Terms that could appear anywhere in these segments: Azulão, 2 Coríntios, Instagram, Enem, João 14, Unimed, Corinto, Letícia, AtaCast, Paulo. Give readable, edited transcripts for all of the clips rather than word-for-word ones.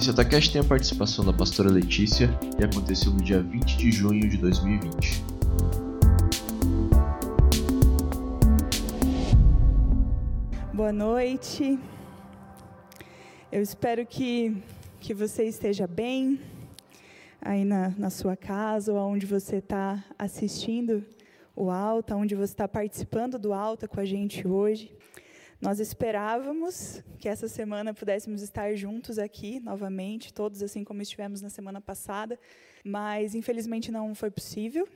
Esse AtaCast tem a participação da pastora Letícia e aconteceu no dia 20 de junho de 2020. Boa noite. Eu espero que você esteja bem aí na sua casa ou onde você está assistindo o Alta, onde você está participando do Alta com a gente hoje. Nós esperávamos que essa semana pudéssemos estar juntos aqui novamente, todos assim como estivemos na semana passada, mas infelizmente não foi possível.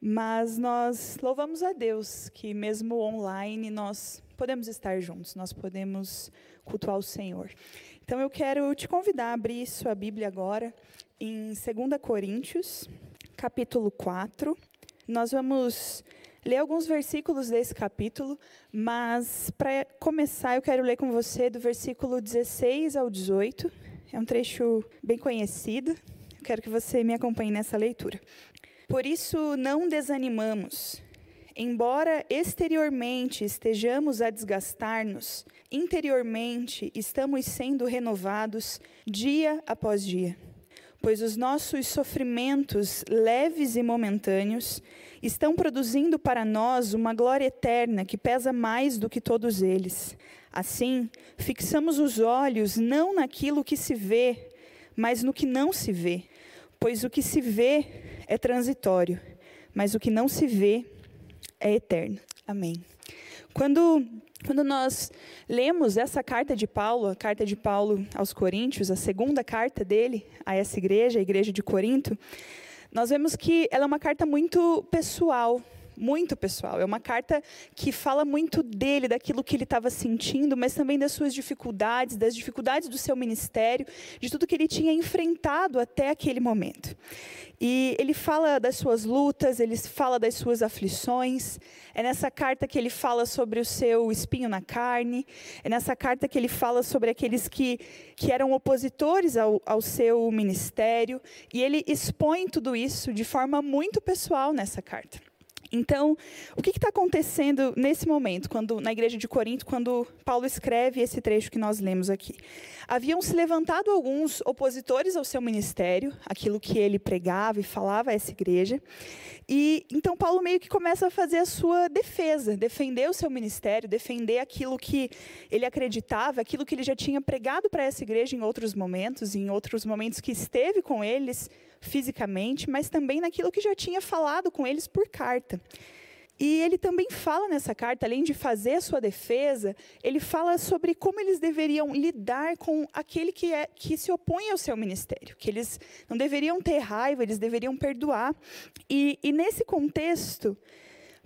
Mas nós louvamos a Deus que mesmo online nós podemos estar juntos, nós podemos cultuar o Senhor. Então eu quero te convidar a abrir sua Bíblia agora em 2 Coríntios, capítulo 4. Nós vamos ler alguns versículos desse capítulo, mas para começar eu quero ler com você do versículo 16 ao 18. É um trecho bem conhecido. Eu quero que você me acompanhe nessa leitura. Por isso não desanimamos. Embora exteriormente estejamos a desgastar-nos, interiormente estamos sendo renovados dia após dia. Pois os nossos sofrimentos leves e momentâneos estão produzindo para nós uma glória eterna que pesa mais do que todos eles. Assim, fixamos os olhos não naquilo que se vê, mas no que não se vê. Pois o que se vê é transitório, mas o que não se vê é eterno. Amém. Quando nós lemos essa carta de Paulo, a carta de Paulo aos Coríntios, a segunda carta dele a essa igreja, a igreja de Corinto, nós vemos que ela é uma carta muito pessoal, muito pessoal. É uma carta que fala muito dele, daquilo que ele estava sentindo, mas também das suas dificuldades, das dificuldades do seu ministério, de tudo que ele tinha enfrentado até aquele momento. E ele fala das suas lutas, ele fala das suas aflições. É nessa carta que ele fala sobre o seu espinho na carne. É nessa carta que ele fala sobre aqueles que eram opositores ao seu ministério. E ele expõe tudo isso de forma muito pessoal nessa carta. Então, o que está acontecendo nesse momento, na igreja de Corinto, quando Paulo escreve esse trecho que nós lemos aqui? Haviam se levantado alguns opositores ao seu ministério, aquilo que ele pregava e falava a essa igreja, e então Paulo meio que começa a fazer a sua defesa, defender o seu ministério, defender aquilo que ele acreditava, aquilo que ele já tinha pregado para essa igreja em outros momentos que esteve com eles, fisicamente, mas também naquilo que já tinha falado com eles por carta. E ele também fala nessa carta, além de fazer a sua defesa, ele fala sobre como eles deveriam lidar com aquele que se opõe ao seu ministério, que eles não deveriam ter raiva, eles deveriam perdoar. E nesse contexto,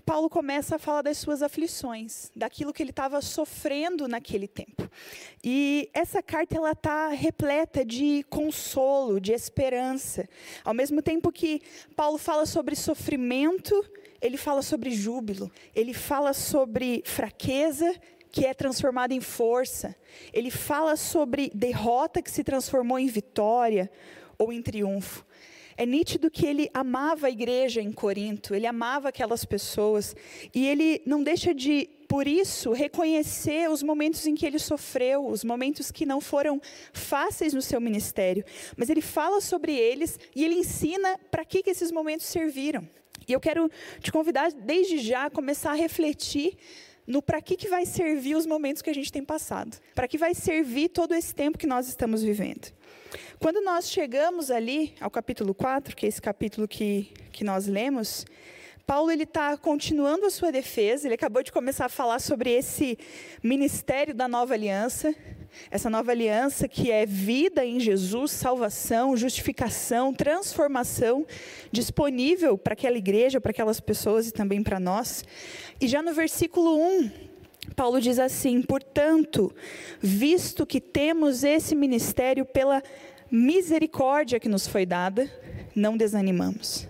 Paulo começa a falar das suas aflições, daquilo que ele estava sofrendo naquele tempo. E essa carta ela está repleta de consolo, de esperança. Ao mesmo tempo que Paulo fala sobre sofrimento, ele fala sobre júbilo, ele fala sobre fraqueza, que é transformada em força. Ele fala sobre derrota que se transformou em vitória ou em triunfo. É nítido que ele amava a igreja em Corinto, ele amava aquelas pessoas, e ele não deixa de, por isso, reconhecer os momentos em que ele sofreu, os momentos que não foram fáceis no seu ministério. Mas ele fala sobre eles e ele ensina para que esses momentos serviram. E eu quero te convidar, desde já, a começar a refletir no para que vai servir os momentos que a gente tem passado. Para que vai servir todo esse tempo que nós estamos vivendo. Quando nós chegamos ali ao capítulo 4, que é esse capítulo que nós lemos, Paulo está continuando a sua defesa, ele acabou de começar a falar sobre esse ministério da nova aliança, essa nova aliança que é vida em Jesus, salvação, justificação, transformação, disponível para aquela igreja, para aquelas pessoas e também para nós. E já no versículo 1, Paulo diz assim: portanto, visto que temos esse ministério pela misericórdia que nos foi dada, não desanimamos.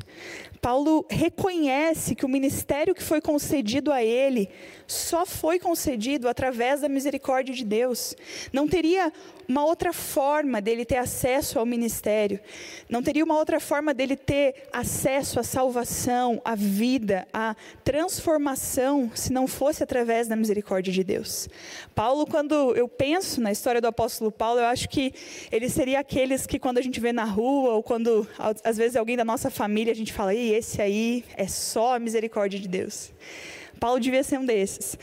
Paulo reconhece que o ministério que foi concedido a ele só foi concedido através da misericórdia de Deus. Não teria uma outra forma dele ter acesso ao ministério. Não teria uma outra forma dele ter acesso à salvação, à vida, à transformação, se não fosse através da misericórdia de Deus. Paulo, quando eu penso na história do apóstolo Paulo, eu acho que ele seria aqueles que quando a gente vê na rua, ou quando às vezes alguém da nossa família, a gente fala, e esse aí é só a misericórdia de Deus. Paulo devia ser um desses.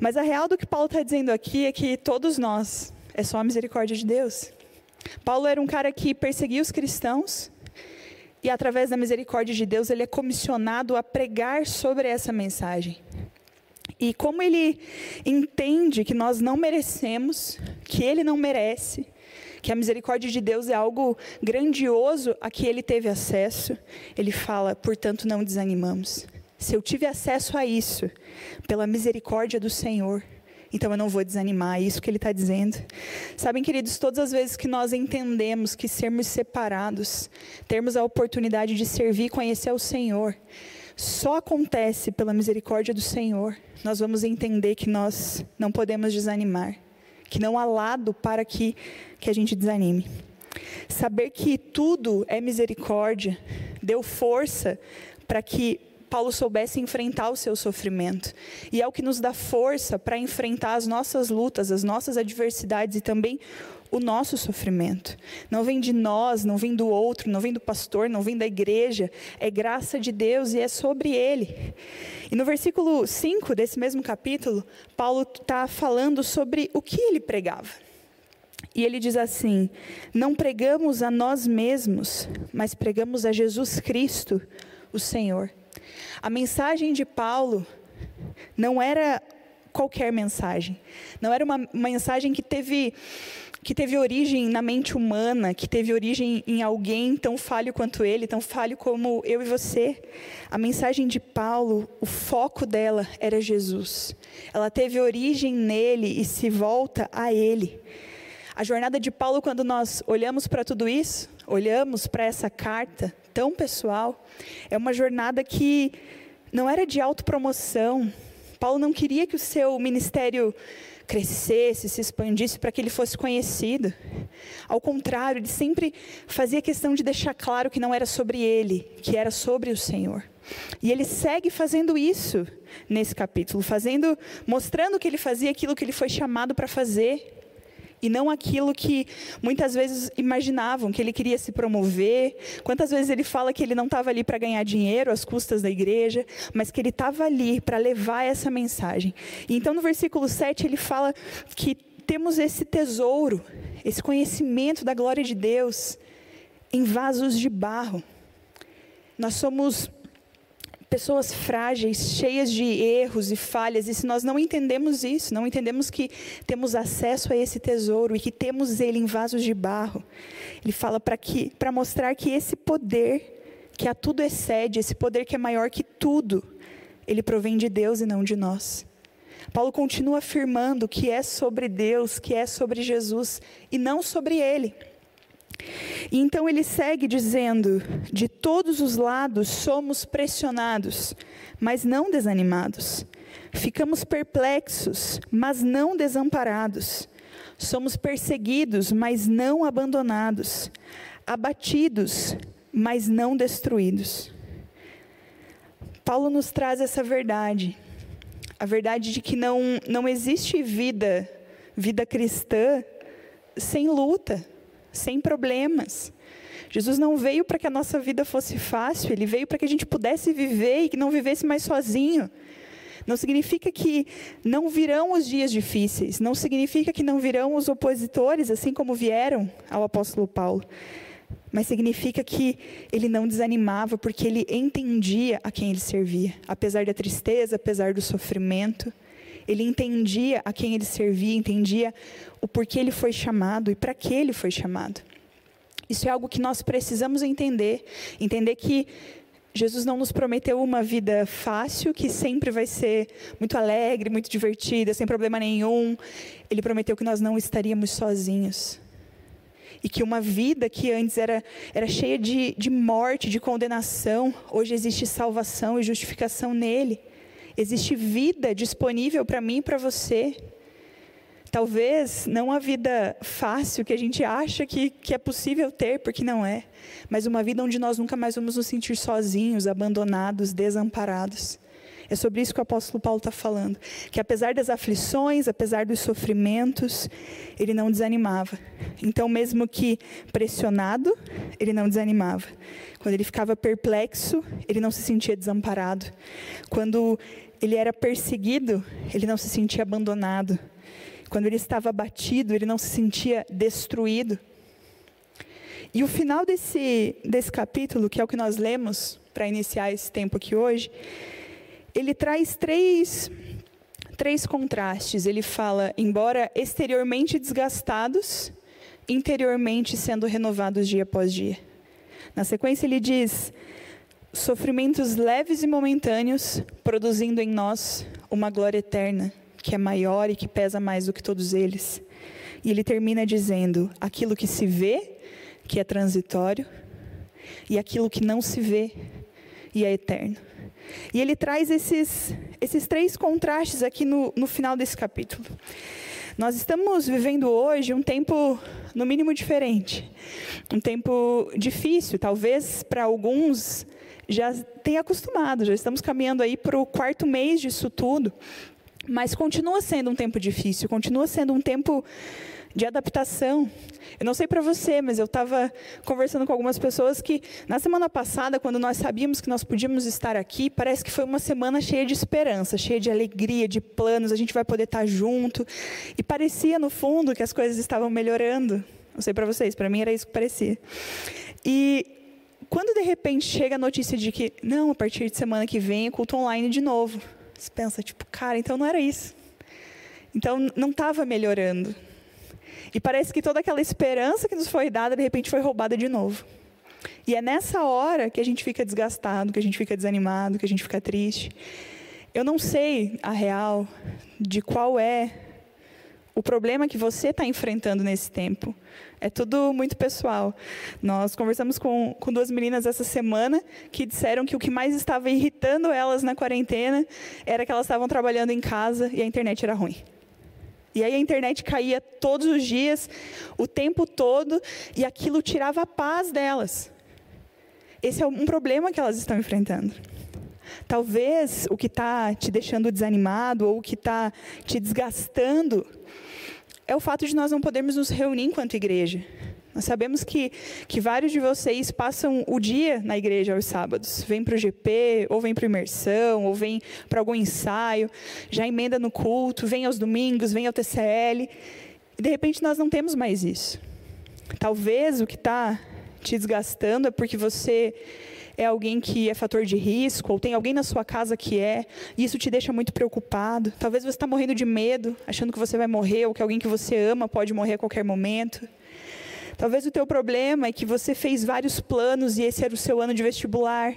Mas a real do que Paulo está dizendo aqui é que todos nós, é só a misericórdia de Deus. Paulo era um cara que perseguia os cristãos, e através da misericórdia de Deus, ele é comissionado a pregar sobre essa mensagem. E como ele entende que nós não merecemos, que ele não merece, que a misericórdia de Deus é algo grandioso a que ele teve acesso, ele fala, portanto não desanimamos. Se eu tive acesso a isso, pela misericórdia do Senhor, então eu não vou desanimar, é isso que ele está dizendo. Sabem, queridos, todas as vezes que nós entendemos que sermos separados, termos a oportunidade de servir e conhecer o Senhor, só acontece pela misericórdia do Senhor. Nós vamos entender que nós não podemos desanimar, que não há lado para que a gente desanime. Saber que tudo é misericórdia deu força para que Paulo soubesse enfrentar o seu sofrimento, e é o que nos dá força para enfrentar as nossas lutas, as nossas adversidades e também o nosso sofrimento. Não vem de nós, não vem do outro, não vem do pastor, não vem da igreja, é graça de Deus e é sobre ele. E no versículo 5 desse mesmo capítulo, Paulo está falando sobre o que ele pregava. E ele diz assim, não pregamos a nós mesmos, mas pregamos a Jesus Cristo, o Senhor. A mensagem de Paulo não era qualquer mensagem, não era uma mensagem que teve origem na mente humana, que teve origem em alguém tão falho quanto ele, tão falho como eu e você. A mensagem de Paulo, o foco dela era Jesus. Ela teve origem nele e se volta a ele. A jornada de Paulo, quando nós olhamos para tudo isso, olhamos para essa carta tão pessoal, é uma jornada que não era de autopromoção. Paulo não queria que o seu ministério crescesse, se expandisse para que ele fosse conhecido. Ao contrário, ele sempre fazia questão de deixar claro que não era sobre ele, que era sobre o Senhor. E ele segue fazendo isso nesse capítulo, mostrando que ele fazia aquilo que ele foi chamado para fazer, e não aquilo que muitas vezes imaginavam, que ele queria se promover. Quantas vezes ele fala que ele não estava ali para ganhar dinheiro às custas da igreja, mas que ele estava ali para levar essa mensagem. E então no versículo 7 ele fala que temos esse tesouro, esse conhecimento da glória de Deus em vasos de barro. Nós somos pessoas frágeis, cheias de erros e falhas, e se nós não entendemos isso, não entendemos que temos acesso a esse tesouro e que temos ele em vasos de barro, ele fala para mostrar que esse poder que a tudo excede, esse poder que é maior que tudo, ele provém de Deus e não de nós. Paulo continua afirmando que é sobre Deus, que é sobre Jesus e não sobre ele. E então ele segue dizendo, de todos os lados somos pressionados, mas não desanimados. Ficamos perplexos, mas não desamparados. Somos perseguidos, mas não abandonados. Abatidos, mas não destruídos. Paulo nos traz essa verdade. A verdade de que não existe vida cristã sem luta, sem problemas. Jesus não veio para que a nossa vida fosse fácil, ele veio para que a gente pudesse viver e que não vivesse mais sozinho. Não significa que não virão os dias difíceis, não significa que não virão os opositores, assim como vieram ao apóstolo Paulo. Mas significa que ele não desanimava, porque ele entendia a quem ele servia. Apesar da tristeza, apesar do sofrimento, ele entendia a quem ele servia, entendia o porquê ele foi chamado e para que ele foi chamado. Isso é algo que nós precisamos entender que Jesus não nos prometeu uma vida fácil, que sempre vai ser muito alegre, muito divertida, sem problema nenhum. Ele prometeu que nós não estaríamos sozinhos. e que uma vida que antes era cheia de morte, de condenação, hoje existe salvação e justificação nele. Existe vida disponível para mim e para você. Talvez não a vida fácil que a gente acha que é possível ter, porque não é. Mas uma vida onde nós nunca mais vamos nos sentir sozinhos, abandonados, desamparados. É sobre isso que o apóstolo Paulo está falando. Que apesar das aflições, apesar dos sofrimentos, ele não desanimava. Então, mesmo que pressionado, ele não desanimava. Quando ele ficava perplexo, ele não se sentia desamparado. Quando ele era perseguido, ele não se sentia abandonado. Quando ele estava abatido, ele não se sentia destruído. E o final desse capítulo, que é o que nós lemos para iniciar esse tempo aqui hoje, ele traz três contrastes. Ele fala, embora exteriormente desgastados, interiormente sendo renovados dia após dia. Na sequência ele diz, sofrimentos leves e momentâneos, produzindo em nós uma glória eterna, que é maior e que pesa mais do que todos eles. E ele termina dizendo, aquilo que se vê, que é transitório, e aquilo que não se vê, e é eterno. E ele traz esses três contrastes aqui no final desse capítulo. Nós estamos vivendo hoje um tempo, no mínimo, diferente. Um tempo difícil, talvez para alguns já tenha acostumado, já estamos caminhando aí para o 4º mês disso tudo. Mas continua sendo um tempo difícil, continua sendo um tempo de adaptação. Eu não sei para você, mas eu estava conversando com algumas pessoas que, na semana passada, quando nós sabíamos que nós podíamos estar aqui, parece que foi uma semana cheia de esperança, cheia de alegria, de planos, a gente vai poder estar junto. E parecia, no fundo, que as coisas estavam melhorando. Não sei para vocês, para mim era isso que parecia. E quando, de repente, chega a notícia de que, não, a partir de semana que vem, culto online de novo. Você pensa, cara, então não era isso. Então, não estava melhorando. E parece que toda aquela esperança que nos foi dada, de repente, foi roubada de novo. E é nessa hora que a gente fica desgastado, que a gente fica desanimado, que a gente fica triste. Eu não sei, a real, de qual é o problema que você está enfrentando nesse tempo. É tudo muito pessoal. Nós conversamos com duas meninas essa semana que disseram que o que mais estava irritando elas na quarentena era que elas estavam trabalhando em casa e a internet era ruim. E aí a internet caía todos os dias, o tempo todo, e aquilo tirava a paz delas. Esse é um problema que elas estão enfrentando. Talvez o que está te deixando desanimado ou o que está te desgastando é o fato de nós não podermos nos reunir enquanto igreja. Nós sabemos que vários de vocês passam o dia na igreja aos sábados. Vem para o GP, ou vem para a imersão, ou vem para algum ensaio, já emenda no culto, vem aos domingos, vem ao TCL. E de repente nós não temos mais isso. Talvez o que está te desgastando é porque você é alguém que é fator de risco, ou tem alguém na sua casa que é, e isso te deixa muito preocupado. Talvez você está morrendo de medo, achando que você vai morrer, ou que alguém que você ama pode morrer a qualquer momento. Talvez o teu problema é que você fez vários planos, e esse era o seu ano de vestibular,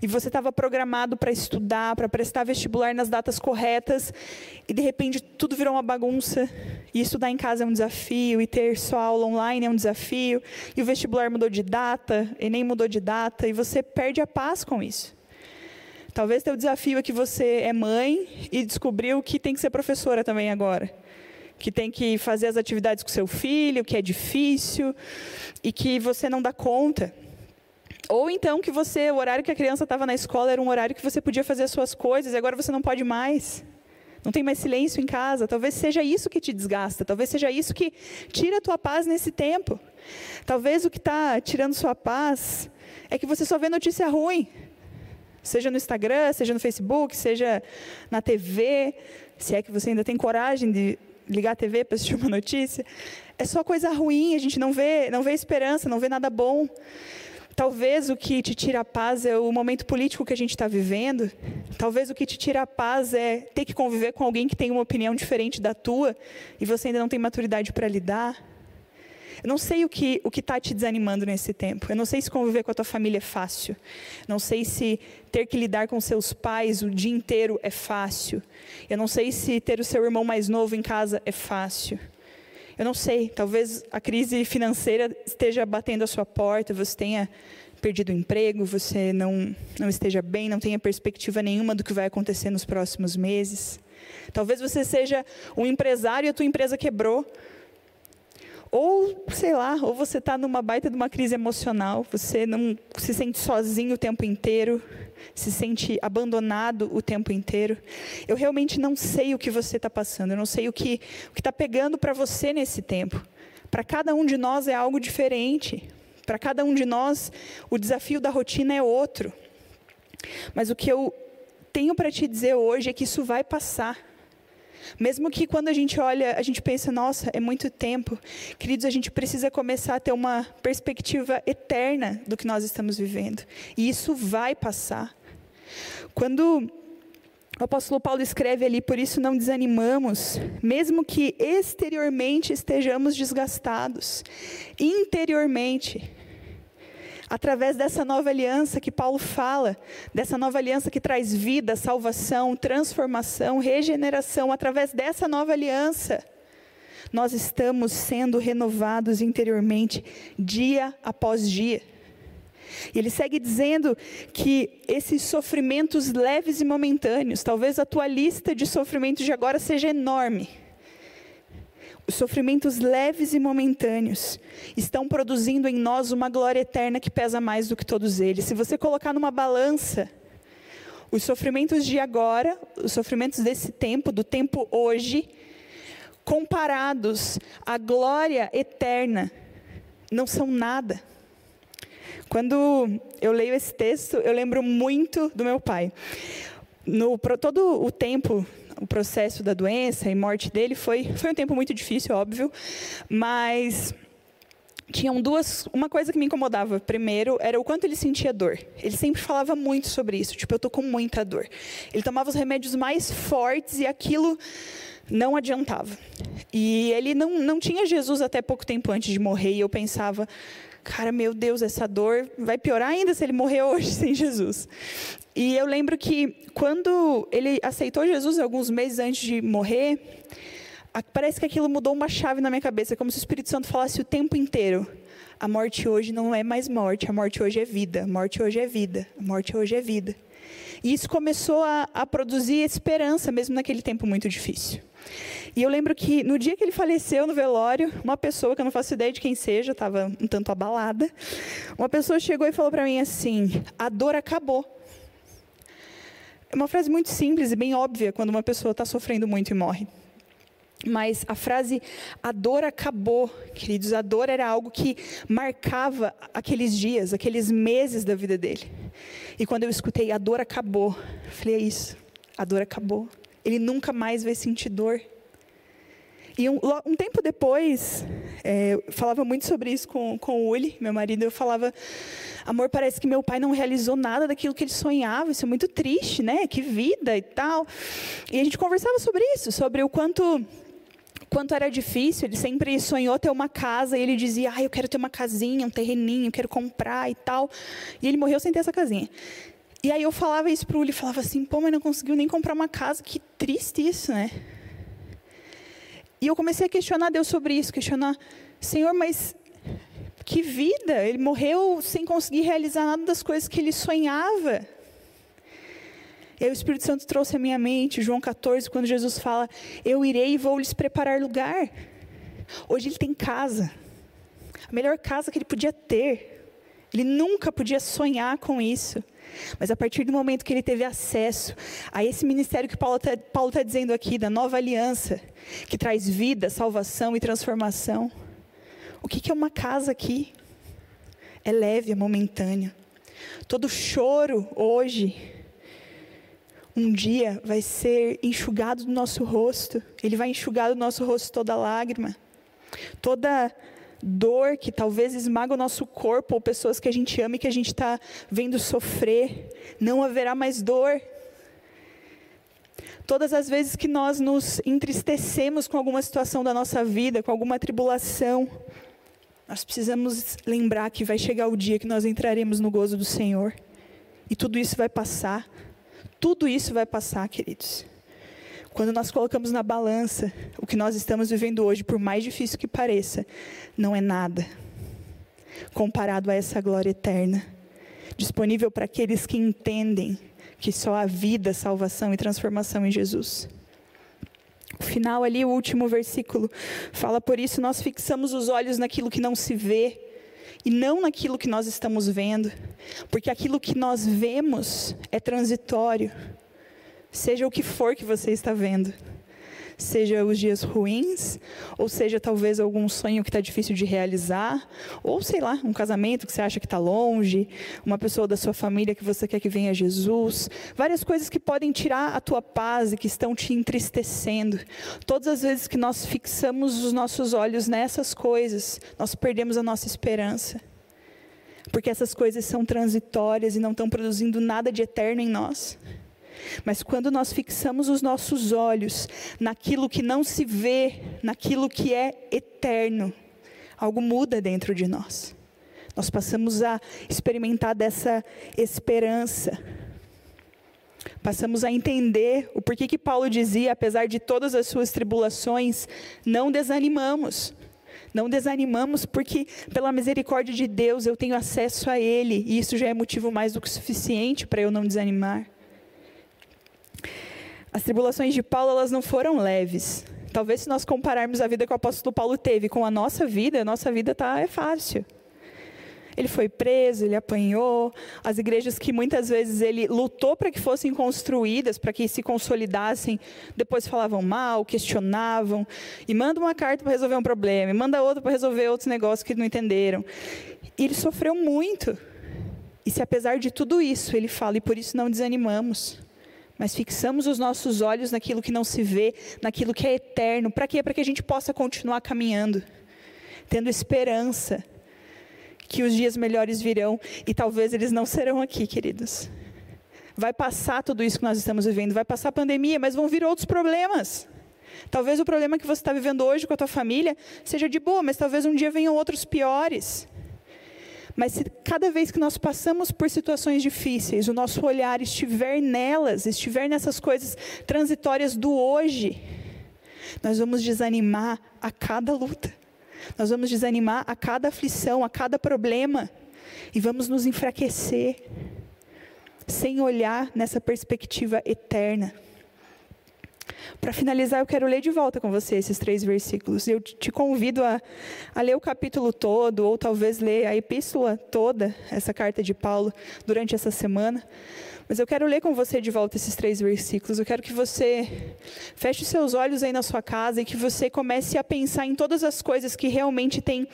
e você estava programado para estudar, para prestar vestibular nas datas corretas, e de repente tudo virou uma bagunça, e estudar em casa é um desafio, e ter só aula online é um desafio, e o vestibular mudou de data, Enem mudou de data, e você perde a paz com isso. Talvez teu desafio é que você é mãe, e descobriu que tem que ser professora também agora, que tem que fazer as atividades com seu filho, que é difícil, e que você não dá conta. Ou então que o horário que a criança estava na escola era um horário que você podia fazer as suas coisas, e agora você não pode mais. Não tem mais silêncio em casa. Talvez seja isso que te desgasta. Talvez seja isso que tira a tua paz nesse tempo. Talvez o que está tirando sua paz é que você só vê notícia ruim. Seja no Instagram, seja no Facebook, seja na TV. Se é que você ainda tem coragem de ligar a TV para assistir uma notícia. É só coisa ruim. A gente não vê esperança, não vê nada bom. Talvez o que te tira a paz é o momento político que a gente está vivendo. Talvez o que te tira a paz é ter que conviver com alguém que tem uma opinião diferente da tua e você ainda não tem maturidade para lidar. Eu não sei o que está te desanimando nesse tempo. Eu não sei se conviver com a tua família é fácil. Não sei se ter que lidar com seus pais o dia inteiro é fácil. Eu não sei se ter o seu irmão mais novo em casa é fácil. Eu não sei, talvez a crise financeira esteja batendo a sua porta, você tenha perdido o emprego, você não esteja bem, não tenha perspectiva nenhuma do que vai acontecer nos próximos meses. Talvez você seja um empresário e a tua empresa quebrou. Ou, sei lá, ou você está numa baita de uma crise emocional, você não se sente sozinho o tempo inteiro, se sente abandonado o tempo inteiro. Eu realmente não sei o que você está passando, eu não sei o que está pegando para você nesse tempo. Para cada um de nós é algo diferente, para cada um de nós o desafio da rotina é outro. Mas o que eu tenho para te dizer hoje é que isso vai passar. Mesmo que quando a gente olha, a gente pensa, nossa, é muito tempo. Queridos, a gente precisa começar a ter uma perspectiva eterna do que nós estamos vivendo. E isso vai passar. Quando o apóstolo Paulo escreve ali, por isso não desanimamos, mesmo que exteriormente estejamos desgastados, interiormente, através dessa nova aliança que Paulo fala, dessa nova aliança que traz vida, salvação, transformação, regeneração, através dessa nova aliança, nós estamos sendo renovados interiormente, dia após dia. E ele segue dizendo que esses sofrimentos leves e momentâneos, talvez a tua lista de sofrimentos de agora seja enorme. Os sofrimentos leves e momentâneos estão produzindo em nós uma glória eterna que pesa mais do que todos eles. Se você colocar numa balança, os sofrimentos de agora, os sofrimentos desse tempo, do tempo hoje, comparados à glória eterna, não são nada. Quando eu leio esse texto, eu lembro muito do meu pai. Todo o tempo, o processo da doença e morte dele foi um tempo muito difícil, óbvio, mas tinham uma coisa que me incomodava. Primeiro, era o quanto ele sentia dor. Ele sempre falava muito sobre isso, tipo, eu estou com muita dor. Ele tomava os remédios mais fortes e aquilo não adiantava. E ele não tinha Jesus até pouco tempo antes de morrer, e eu pensava, cara, meu Deus, essa dor vai piorar ainda se ele morrer hoje sem Jesus. E eu lembro que quando ele aceitou Jesus alguns meses antes de morrer, parece que aquilo mudou uma chave na minha cabeça, como se o Espírito Santo falasse o tempo inteiro, a morte hoje não é mais morte, a morte hoje é vida, a morte hoje é vida, a morte hoje é vida. E isso começou a produzir esperança, mesmo naquele tempo muito difícil. E eu lembro que no dia que ele faleceu no velório, uma pessoa, que eu não faço ideia de quem seja, estava um tanto abalada, uma pessoa chegou e falou para mim assim, a dor acabou. É uma frase muito simples e bem óbvia quando uma pessoa está sofrendo muito e morre. Mas a frase, a dor acabou, queridos, a dor era algo que marcava aqueles dias, aqueles meses da vida dele. E quando eu escutei, a dor acabou, eu falei, é isso, a dor acabou. Ele nunca mais vai sentir dor. E um tempo depois, eu falava muito sobre isso com o Uli, meu marido, eu falava, amor, parece que meu pai não realizou nada daquilo que ele sonhava, isso é muito triste, né? Que vida e tal. E a gente conversava sobre isso, sobre o quanto era difícil, ele sempre sonhou ter uma casa, e ele dizia, eu quero ter uma casinha, um terreninho, quero comprar e tal. E ele morreu sem ter essa casinha. E aí eu falava isso para o Uli, falava assim, pô, mas não conseguiu nem comprar uma casa, que triste isso, né? E eu comecei a questionar Deus sobre isso, questionar, Senhor, mas que vida, ele morreu sem conseguir realizar nada das coisas que ele sonhava. E aí o Espírito Santo trouxe à minha mente, João 14, quando Jesus fala, eu irei e vou lhes preparar lugar. Hoje ele tem casa, a melhor casa que ele podia ter, ele nunca podia sonhar com isso. Mas a partir do momento que ele teve acesso a esse ministério que Paulo tá dizendo aqui, da nova aliança, que traz vida, salvação e transformação. O que é uma casa aqui? É leve, é momentâneo. Todo choro hoje, um dia vai ser enxugado do nosso rosto. Ele vai enxugar do nosso rosto toda lágrima, toda dor que talvez esmaga o nosso corpo, ou pessoas que a gente ama e que a gente está vendo sofrer, não haverá mais dor. Todas as vezes que nós nos entristecemos com alguma situação da nossa vida, com alguma tribulação, nós precisamos lembrar que vai chegar o dia que nós entraremos no gozo do Senhor, e tudo isso vai passar, queridos. Quando nós colocamos na balança o que nós estamos vivendo hoje, por mais difícil que pareça, não é nada comparado a essa glória eterna, disponível para aqueles que entendem que só há vida, salvação e transformação em Jesus. O final ali, o último versículo, fala: por isso nós fixamos os olhos naquilo que não se vê, e não naquilo que nós estamos vendo, porque aquilo que nós vemos é transitório. Seja o que for que você está vendo, seja os dias ruins, ou seja talvez algum sonho que está difícil de realizar, ou sei lá, um casamento que você acha que está longe, uma pessoa da sua família que você quer que venha a Jesus, várias coisas que podem tirar a tua paz e que estão te entristecendo. Todas as vezes que nós fixamos os nossos olhos nessas coisas, nós perdemos a nossa esperança, porque essas coisas são transitórias e não estão produzindo nada de eterno em nós. Mas quando nós fixamos os nossos olhos naquilo que não se vê, naquilo que é eterno, algo muda dentro de nós. Nós passamos a experimentar dessa esperança. Passamos a entender o porquê que Paulo dizia: apesar de todas as suas tribulações, não desanimamos. Não desanimamos porque, pela misericórdia de Deus, eu tenho acesso a Ele. E isso já é motivo mais do que suficiente para eu não desanimar. As tribulações de Paulo, elas não foram leves. Talvez se nós compararmos a vida que o apóstolo Paulo teve com a nossa vida é fácil. Ele foi preso, ele apanhou, as igrejas que muitas vezes ele lutou para que fossem construídas, para que se consolidassem, depois falavam mal, questionavam, e manda uma carta para resolver um problema, e manda outra para resolver outros negócios que não entenderam. E ele sofreu muito. E se apesar de tudo isso, ele fala: e por isso não desanimamos. Mas fixamos os nossos olhos naquilo que não se vê, naquilo que é eterno. Para quê? Para que a gente possa continuar caminhando, tendo esperança que os dias melhores virão, e talvez eles não serão aqui, queridos. Vai passar tudo isso que nós estamos vivendo, vai passar a pandemia, mas vão vir outros problemas. Talvez o problema que você está vivendo hoje com a tua família seja de boa, mas talvez um dia venham outros piores. Mas se cada vez que nós passamos por situações difíceis, o nosso olhar estiver nelas, estiver nessas coisas transitórias do hoje, nós vamos desanimar a cada luta, nós vamos desanimar a cada aflição, a cada problema, e vamos nos enfraquecer, sem olhar nessa perspectiva eterna. Para finalizar, eu quero ler de volta com você esses 3 versículos. Eu te convido a ler o capítulo todo, ou talvez ler a epístola toda, essa carta de Paulo, durante essa semana. Mas eu quero ler com você de volta esses 3 versículos. Eu quero que você feche seus olhos aí na sua casa e que você comece a pensar em todas as coisas que realmente têm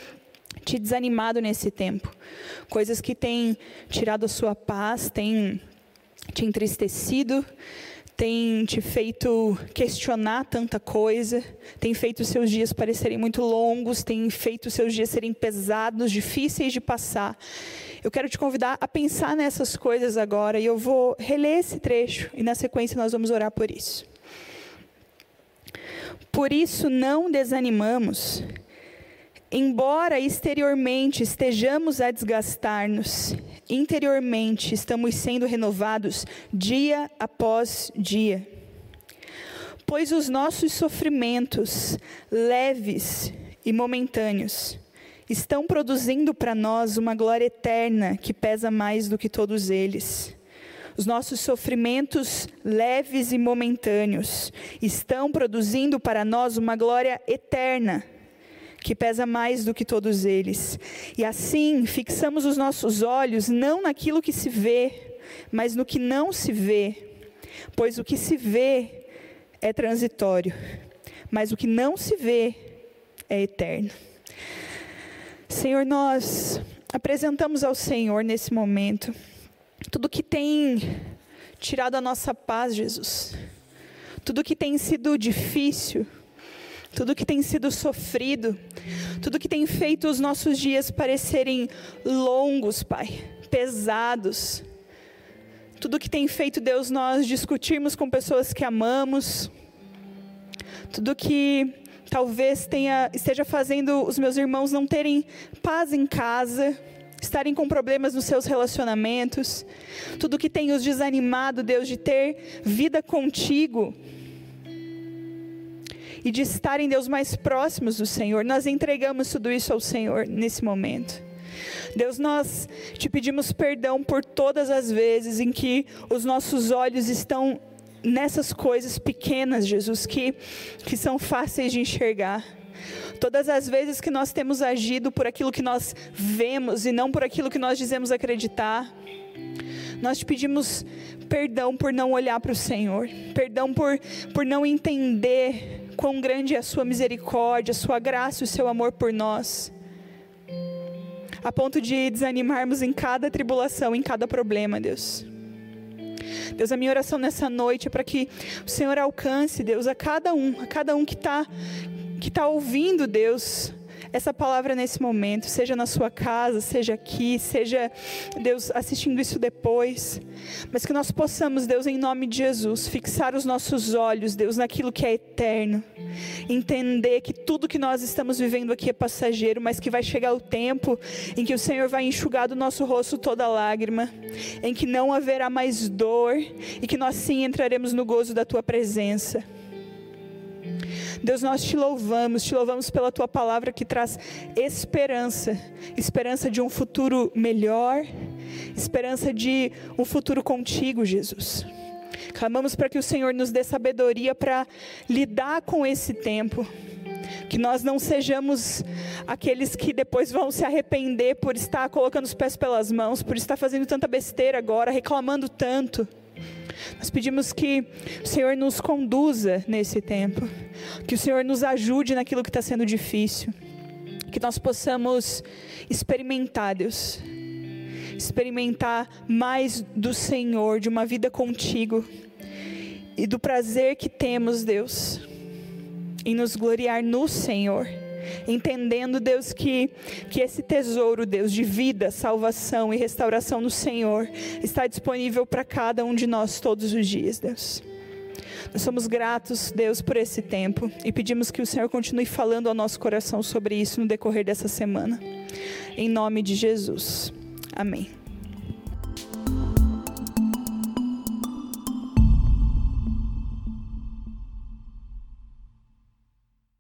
te desanimado nesse tempo. Coisas que têm tirado a sua paz, têm te entristecido, tem te feito questionar tanta coisa, tem feito seus dias parecerem muito longos, tem feito seus dias serem pesados, difíceis de passar. Eu quero te convidar a pensar nessas coisas agora, e eu vou reler esse trecho, e na sequência nós vamos orar por isso. Por isso não desanimamos, embora exteriormente estejamos a desgastar-nos, interiormente estamos sendo renovados dia após dia. Pois os nossos sofrimentos, leves e momentâneos, estão produzindo para nós uma glória eterna que pesa mais do que todos eles. Os nossos sofrimentos, leves e momentâneos, estão produzindo para nós uma glória eterna que pesa mais do que todos eles. E assim, fixamos os nossos olhos não naquilo que se vê, mas no que não se vê, pois o que se vê é transitório, mas o que não se vê é eterno. Senhor, nós apresentamos ao Senhor nesse momento tudo que tem tirado a nossa paz, Jesus, tudo que tem sido difícil, tudo que tem sido sofrido, tudo que tem feito os nossos dias parecerem longos, Pai, pesados. Tudo que tem feito, Deus, nós discutirmos com pessoas que amamos. Tudo que talvez esteja fazendo os meus irmãos não terem paz em casa, estarem com problemas nos seus relacionamentos. Tudo que tem os desanimado, Deus, de ter vida contigo. e de estarem, Deus, mais próximos do Senhor. Nós entregamos tudo isso ao Senhor nesse momento. Deus, nós te pedimos perdão por todas as vezes em que os nossos olhos estão nessas coisas pequenas, Jesus, que são fáceis de enxergar. Todas as vezes que nós temos agido por aquilo que nós vemos e não por aquilo que nós dizemos acreditar. Nós te pedimos perdão por não olhar para o Senhor, perdão por não entender quão grande é a sua misericórdia, a sua graça e o seu amor por nós, a ponto de desanimarmos em cada tribulação, em cada problema, Deus. Deus, a minha oração nessa noite é para que o Senhor alcance, Deus, a cada um que tá ouvindo, Deus, essa palavra nesse momento, seja na sua casa, seja aqui, seja, Deus, assistindo isso depois, mas que nós possamos, Deus, em nome de Jesus, fixar os nossos olhos, Deus, naquilo que é eterno, entender que tudo que nós estamos vivendo aqui é passageiro, mas que vai chegar o tempo em que o Senhor vai enxugar do nosso rosto toda lágrima, em que não haverá mais dor, e que nós sim entraremos no gozo da tua presença. Deus, nós te louvamos pela Tua Palavra que traz esperança, esperança de um futuro melhor, esperança de um futuro contigo, Jesus. Clamamos para que o Senhor nos dê sabedoria para lidar com esse tempo, que nós não sejamos aqueles que depois vão se arrepender por estar colocando os pés pelas mãos, por estar fazendo tanta besteira agora, reclamando tanto. Nós pedimos que o Senhor nos conduza nesse tempo, que o Senhor nos ajude naquilo que está sendo difícil, que nós possamos experimentar, Deus, experimentar mais do Senhor, de uma vida contigo e do prazer que temos, Deus, em nos gloriar no Senhor, entendendo, Deus, que esse tesouro, Deus, de vida, salvação e restauração no Senhor está disponível para cada um de nós todos os dias, Deus. Nós somos gratos, Deus, por esse tempo e pedimos que o Senhor continue falando ao nosso coração sobre isso no decorrer dessa semana. Em nome de Jesus. Amém.